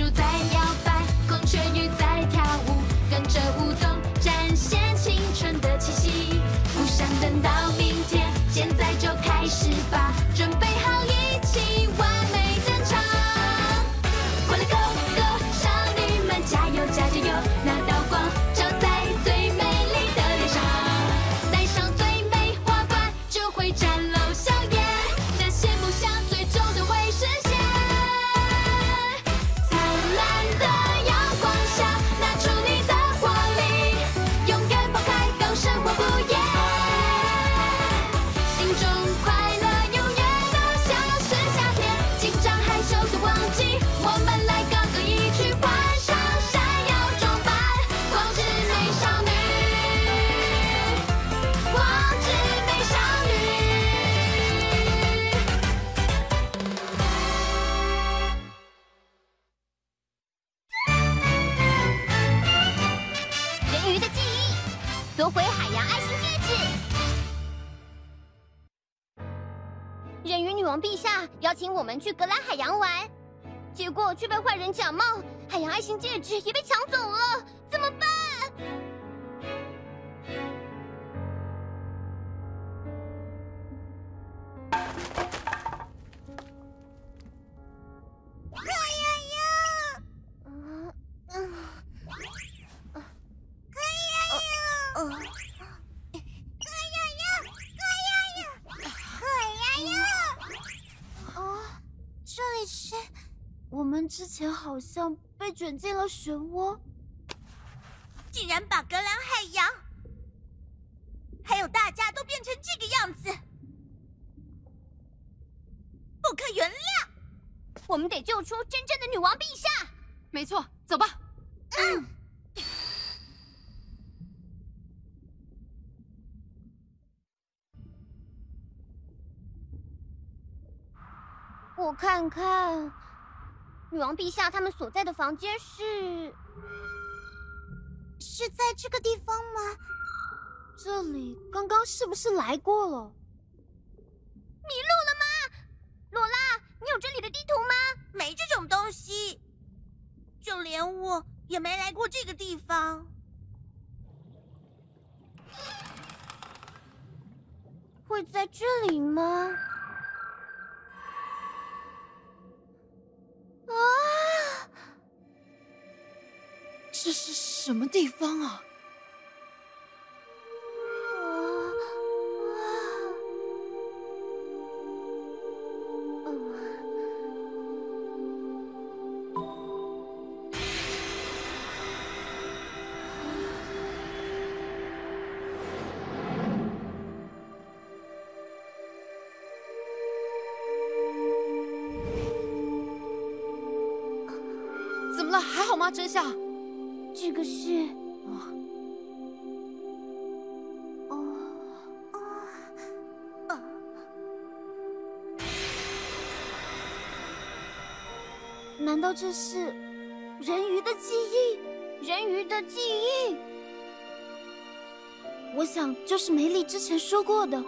树在摇摆，孔雀鱼在跳舞，跟着舞动展现青春的气息。不想等到明天，现在就开始吧，准备好一起完美登场。快乐 go go， 少女们加油加着油，那道光照在最美丽的脸上，戴上最美花冠就会展露笑颜。夺回海洋爱心戒指。人鱼女王陛下邀请我们去格兰海洋玩，结果却被坏人假冒，海洋爱心戒指也被抢走了，怎么办？我们之前好像被卷进了漩涡，竟然把格兰海洋还有大家都变成这个样子，不可原谅。我们得救出真正的女王陛下。没错，走吧。嗯。我看看，女王陛下他们所在的房间是在这个地方吗？这里刚刚是不是来过了？迷路了吗？罗拉，你有这里的地图吗？没这种东西，就连我也没来过这个地方。会在这里吗？这是什么地方啊？怎么了？还好吗？真相？这个是……难道这是人鱼的记忆？人鱼的记忆，我想就是梅丽之前说过的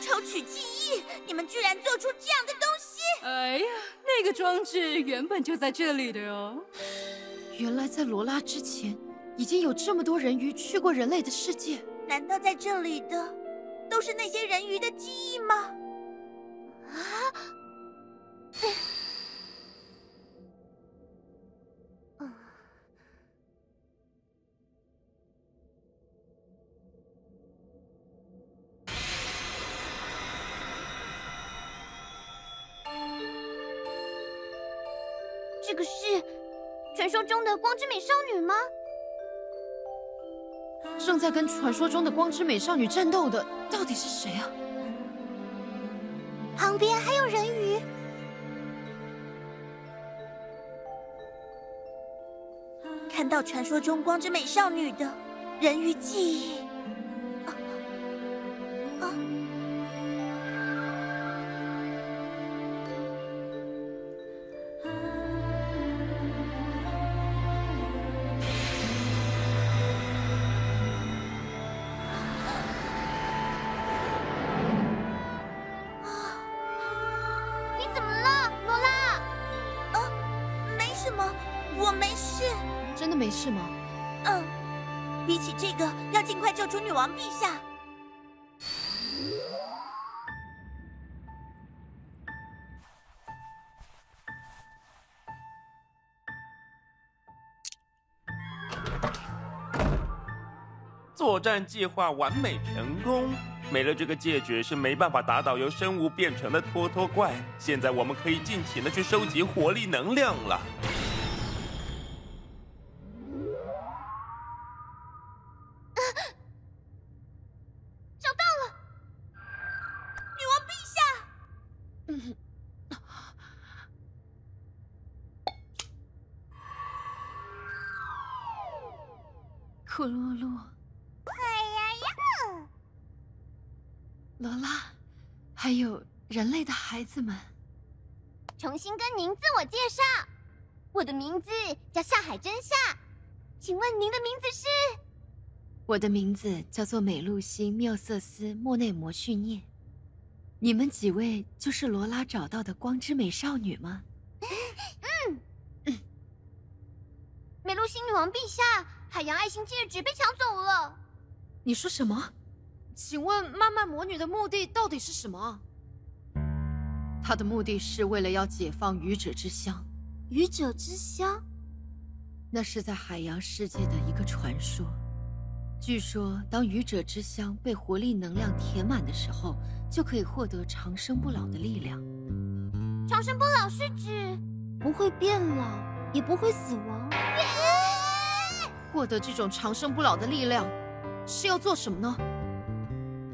抽取记忆。你们居然做出这样的东西！哎呀，那个装置原本就在这里的哦。原来在罗拉之前，已经有这么多人鱼去过人类的世界。难道在这里的都是那些人鱼的记忆吗？啊！这个是传说中的光之美少女吗？正在跟传说中的光之美少女战斗的到底是谁啊？旁边还有人鱼。看到传说中光之美少女的人鱼记忆。什么？我没事。真的没事吗？嗯，比起这个，要尽快救出女王陛下。作战计划完美成功，没了这个戒指是没办法打倒由生物变成的拖拖怪。现在我们可以尽情的去收集活力能量了。找到了，女王陛下！库洛洛。罗拉，还有人类的孩子们，重新跟您自我介绍。我的名字叫夏海真夏，请问您的名字是？我的名字叫做美露西缪瑟斯莫内摩绪涅。你们几位就是罗拉找到的光之美少女吗？嗯。美露西女王陛下，海洋爱心戒指被抢走了。你说什么？请问漫漫魔女的目的到底是什么？她的目的是为了要解放愚者之乡。愚者之乡？那是在海洋世界的一个传说。据说当愚者之乡被活力能量填满的时候，就可以获得长生不老的力量。长生不老是指不会变老，也不会死亡。获得这种长生不老的力量是要做什么呢？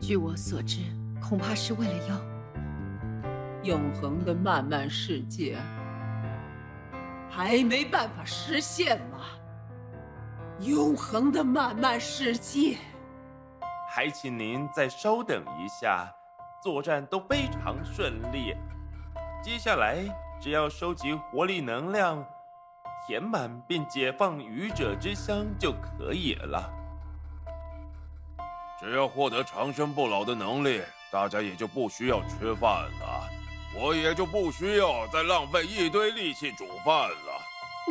据我所知，恐怕是为了要永恒的漫漫世界还没办法实现吗？永恒的漫漫世界，还请您再稍等一下。作战都非常顺利，接下来只要收集活力能量，填满并解放愚者之乡就可以了。只要获得长生不老的能力，大家也就不需要吃饭了，我也就不需要再浪费一堆力气煮饭了，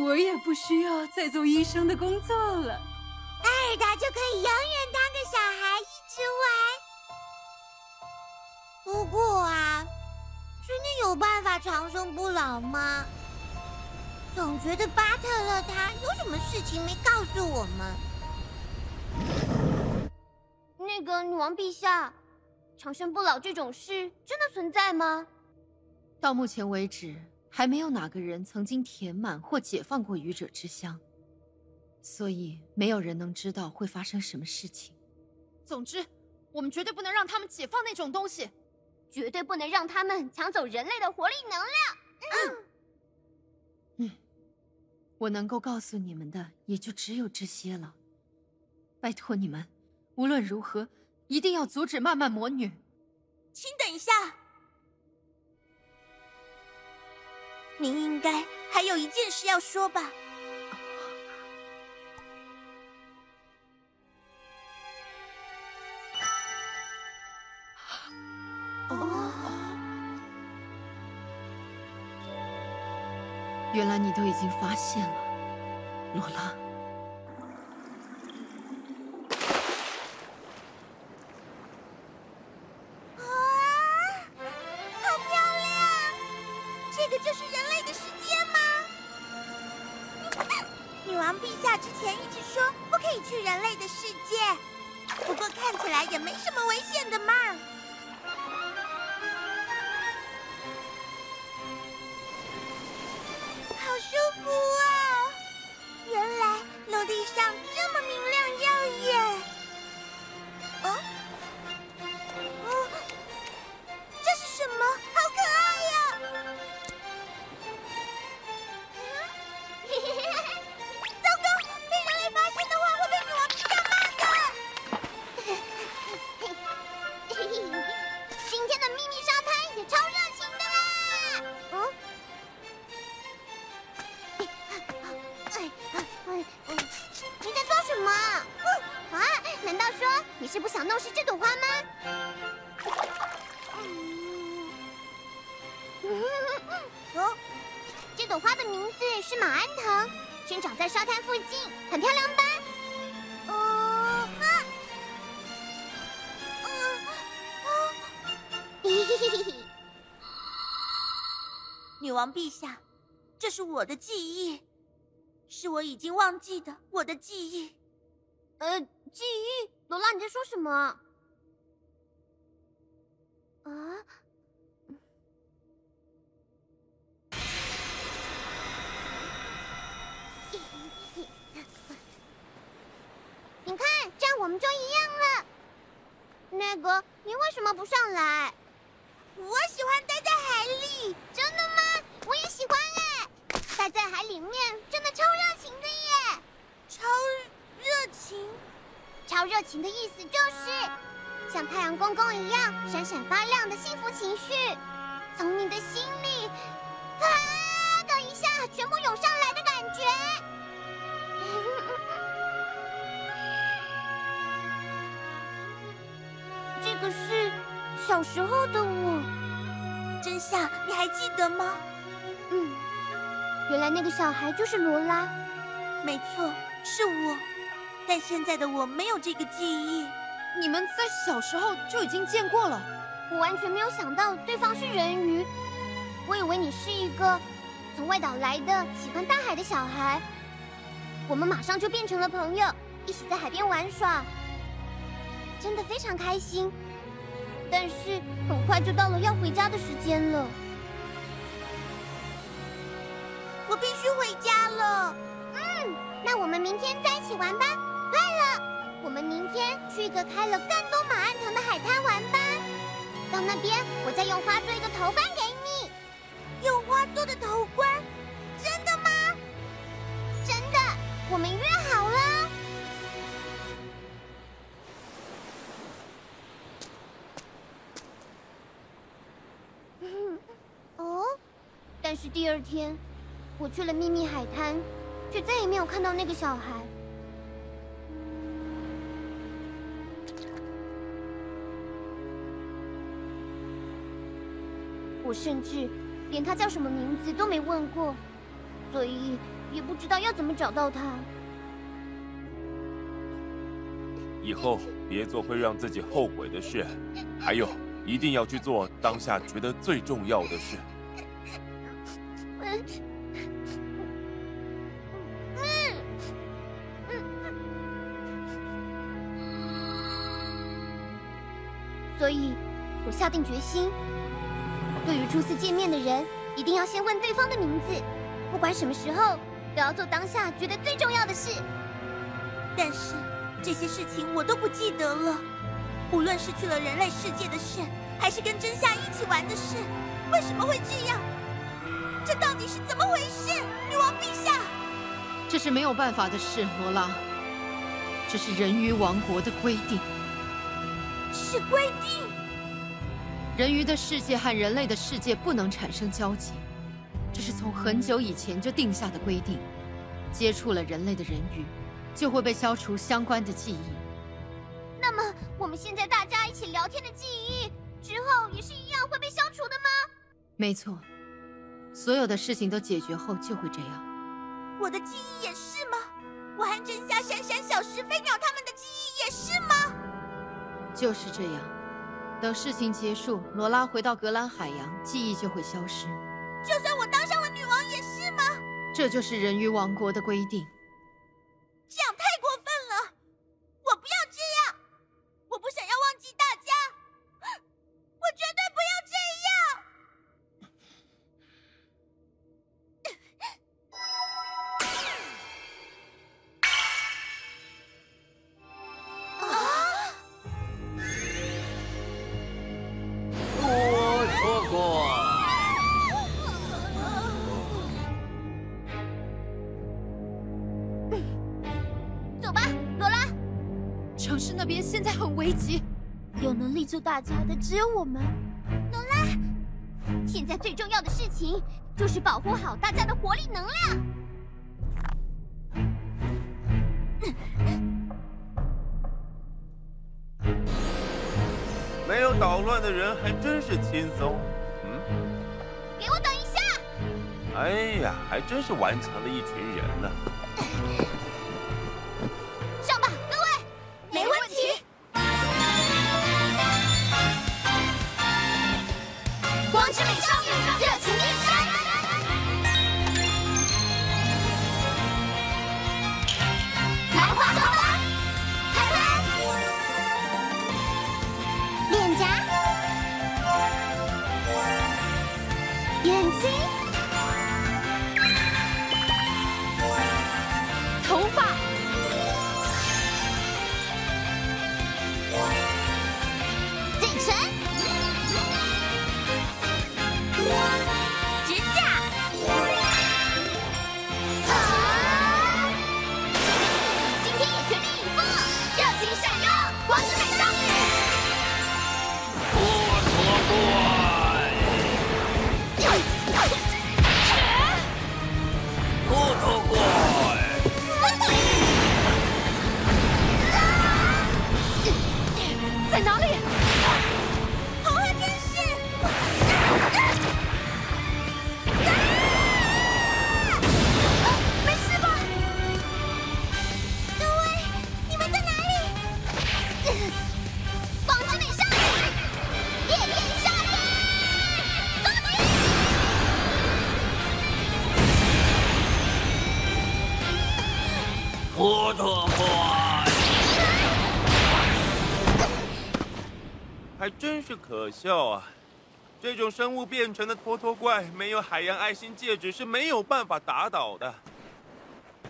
我也不需要再做医生的工作了。艾尔达就可以永远当个小孩一直玩。不过啊，真的有办法长生不老吗？总觉得巴特勒他有什么事情没告诉我们。那个女王陛下，长生不老这种事真的存在吗？到目前为止，还没有哪个人曾经填满或解放过愚者之乡，所以没有人能知道会发生什么事情。总之，我们绝对不能让他们解放那种东西，绝对不能让他们抢走人类的活力能量。我能够告诉你们的也就只有这些了。拜托你们。无论如何，一定要阻止漫漫魔女。请等一下，您应该还有一件事要说吧？原来你都已经发现了，罗拉。也没什么危险的嘛。好舒服啊！原来陆地上这么明亮耀眼。这是什么？好可爱呀！糟糕，被人类发现的话会被女王陛下骂的。今天的秘密沙滩也超热情的啦！你在做什么？难道说你是不想弄湿这朵花吗？这这朵花的名字是马鞍藤，生长在沙滩附近，很漂亮吧？女王陛下，这是我的记忆，是我已经忘记的我的记忆。记忆？罗拉，你在说什么？啊？你看，这样我们就一样了。那个，你为什么不上来？我喜欢待在海里。真的吗？我也喜欢哎，待在海里面真的超热情的耶。超热情？超热情的意思就是像太阳公公一样闪闪发亮的幸福情绪，从你的心里啪的一下全部涌上来的感觉。这个是小时候的我，真夏，你还记得吗？嗯，原来那个小孩就是罗拉。没错，是我，但现在的我没有这个记忆。你们在小时候就已经见过了？我完全没有想到对方是人鱼，我以为你是一个从外岛来的喜欢大海的小孩。我们马上就变成了朋友，一起在海边玩耍。真的非常开心，但是很快就到了要回家的时间了。我必须回家了。嗯，那我们明天再一起玩吧。对了，我们明天去一个开了更多马鞍藤的海滩玩吧。到那边，我再用花做一个头冠给你。用花做的头冠？真的吗？真的，我们约好了。但是第二天，我去了秘密海滩，却再也没有看到那个小孩。我甚至连他叫什么名字都没问过，所以也不知道要怎么找到他。以后别做会让自己后悔的事，还有一定要去做当下觉得最重要的事。所以我下定决心，对于初次见面的人，一定要先问对方的名字，不管什么时候都要做当下觉得最重要的事。但是这些事情我都不记得了，无论是去了人类世界的事，还是跟真夏一起玩的事，为什么会这样？这到底是怎么回事，女王陛下？这是没有办法的事，罗拉，这是人鱼王国的规定。是规定？人鱼的世界和人类的世界不能产生交集，这是从很久以前就定下的规定。接触了人类的人鱼，就会被消除相关的记忆。那么，我们现在大家一起聊天的记忆，之后也是一样会被消除的吗？没错。所有的事情都解决后就会这样。我的记忆也是吗？我和真夏、闪闪、小石、飞鸟他们的记忆也是吗？就是这样。等事情结束，罗拉回到格兰海洋，记忆就会消失。就算我当上了女王也是吗？这就是人鱼王国的规定。这样太过分了，我不要这样，我不想要忘记大家，我绝对不要这样。现在很危急，有能力救大家的只有我们。罗拉，现在最重要的事情就是保护好大家的活力能量。没有捣乱的人还真是轻松。嗯，给我等一下！哎呀，还真是顽强的一群人呢。上吧，各位，没问题。光之美少女，热情一生。来化妆吧，开喷！脸颊，眼睛。 还真是可笑啊！这种生物变成的托托怪，没有海洋爱心戒指是没有办法打倒的。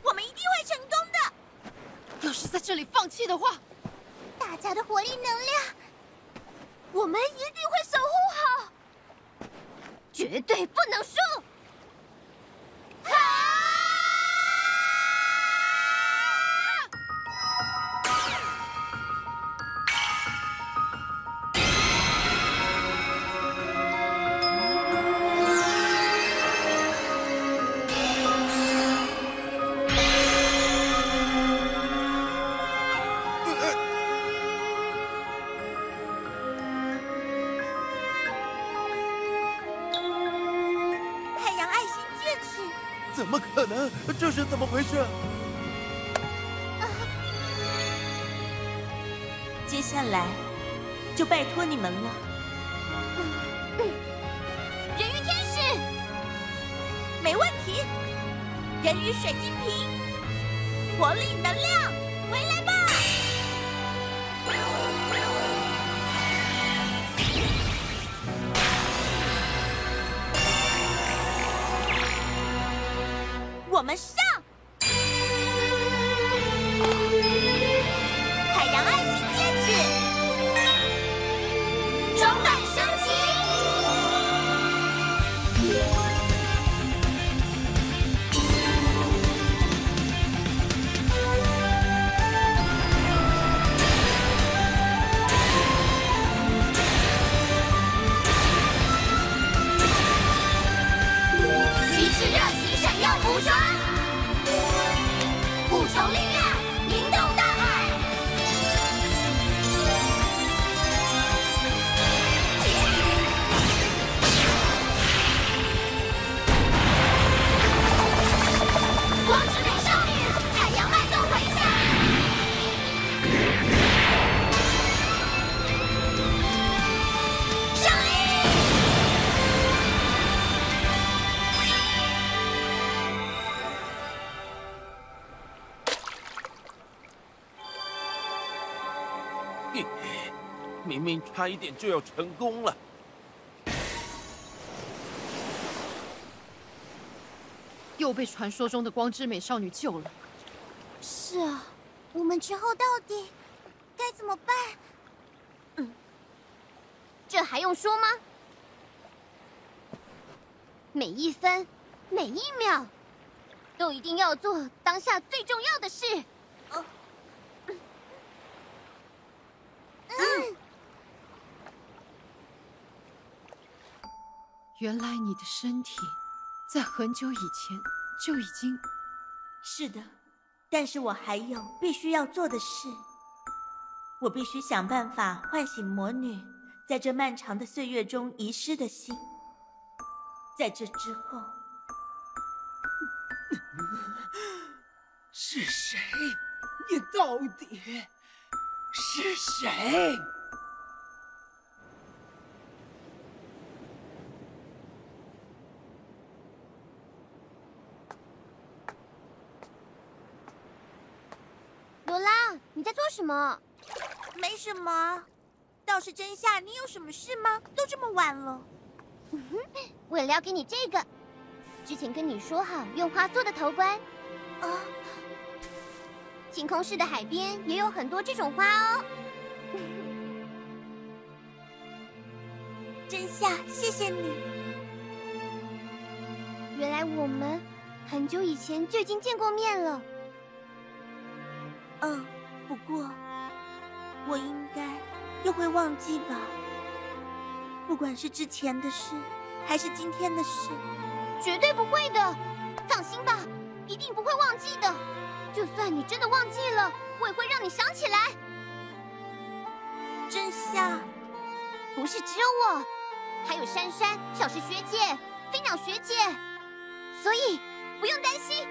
我们一定会成功的。要是在这里放弃的话，大家的活力能量，我们一定会守护好，绝对不能输。好。 怎么可能？这是怎么回事？接下来就拜托你们了。人鱼天使，没问题。人鱼水晶瓶，活力能量，回来吧！我们上！海洋爱心戒指，装扮升级。骑士热情闪耀无双。 力量凝冻大海，光之美少女，海洋脉动回响。胜利！ 明明差一点就要成功了。又被传说中的光之美少女救了。是啊，我们之后到底该怎么办？这还用说吗？每一分，每一秒，都一定要做当下最重要的事。 原来你的身体在很久以前就已经……是的，但是我还有必须要做的事。我必须想办法唤醒魔女在这漫长的岁月中遗失的心。在这之后，是谁？你到底是谁？ 你在做什么？没什么，倒是真夏，你有什么事吗？都这么晚了。为了要给你这个，之前跟你说好用花做的头冠。啊，晴空市的海边也有很多这种花哦。真夏，谢谢你。原来我们很久以前就已经见过面了。嗯。 不过，我应该又会忘记吧。不管是之前的事，还是今天的事，绝对不会的。放心吧，一定不会忘记的。就算你真的忘记了，我也会让你想起来。真夏，不是只有我，还有珊珊、小石学姐、飞鸟学姐，所以不用担心。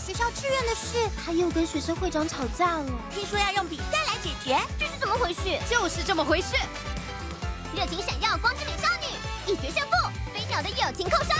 学校志愿的事，他又跟学生会长吵架了。听说要用比赛来解决，这是怎么回事？就是这么回事。热情闪耀，光之美少女一决胜负，飞鸟的友情扣杀。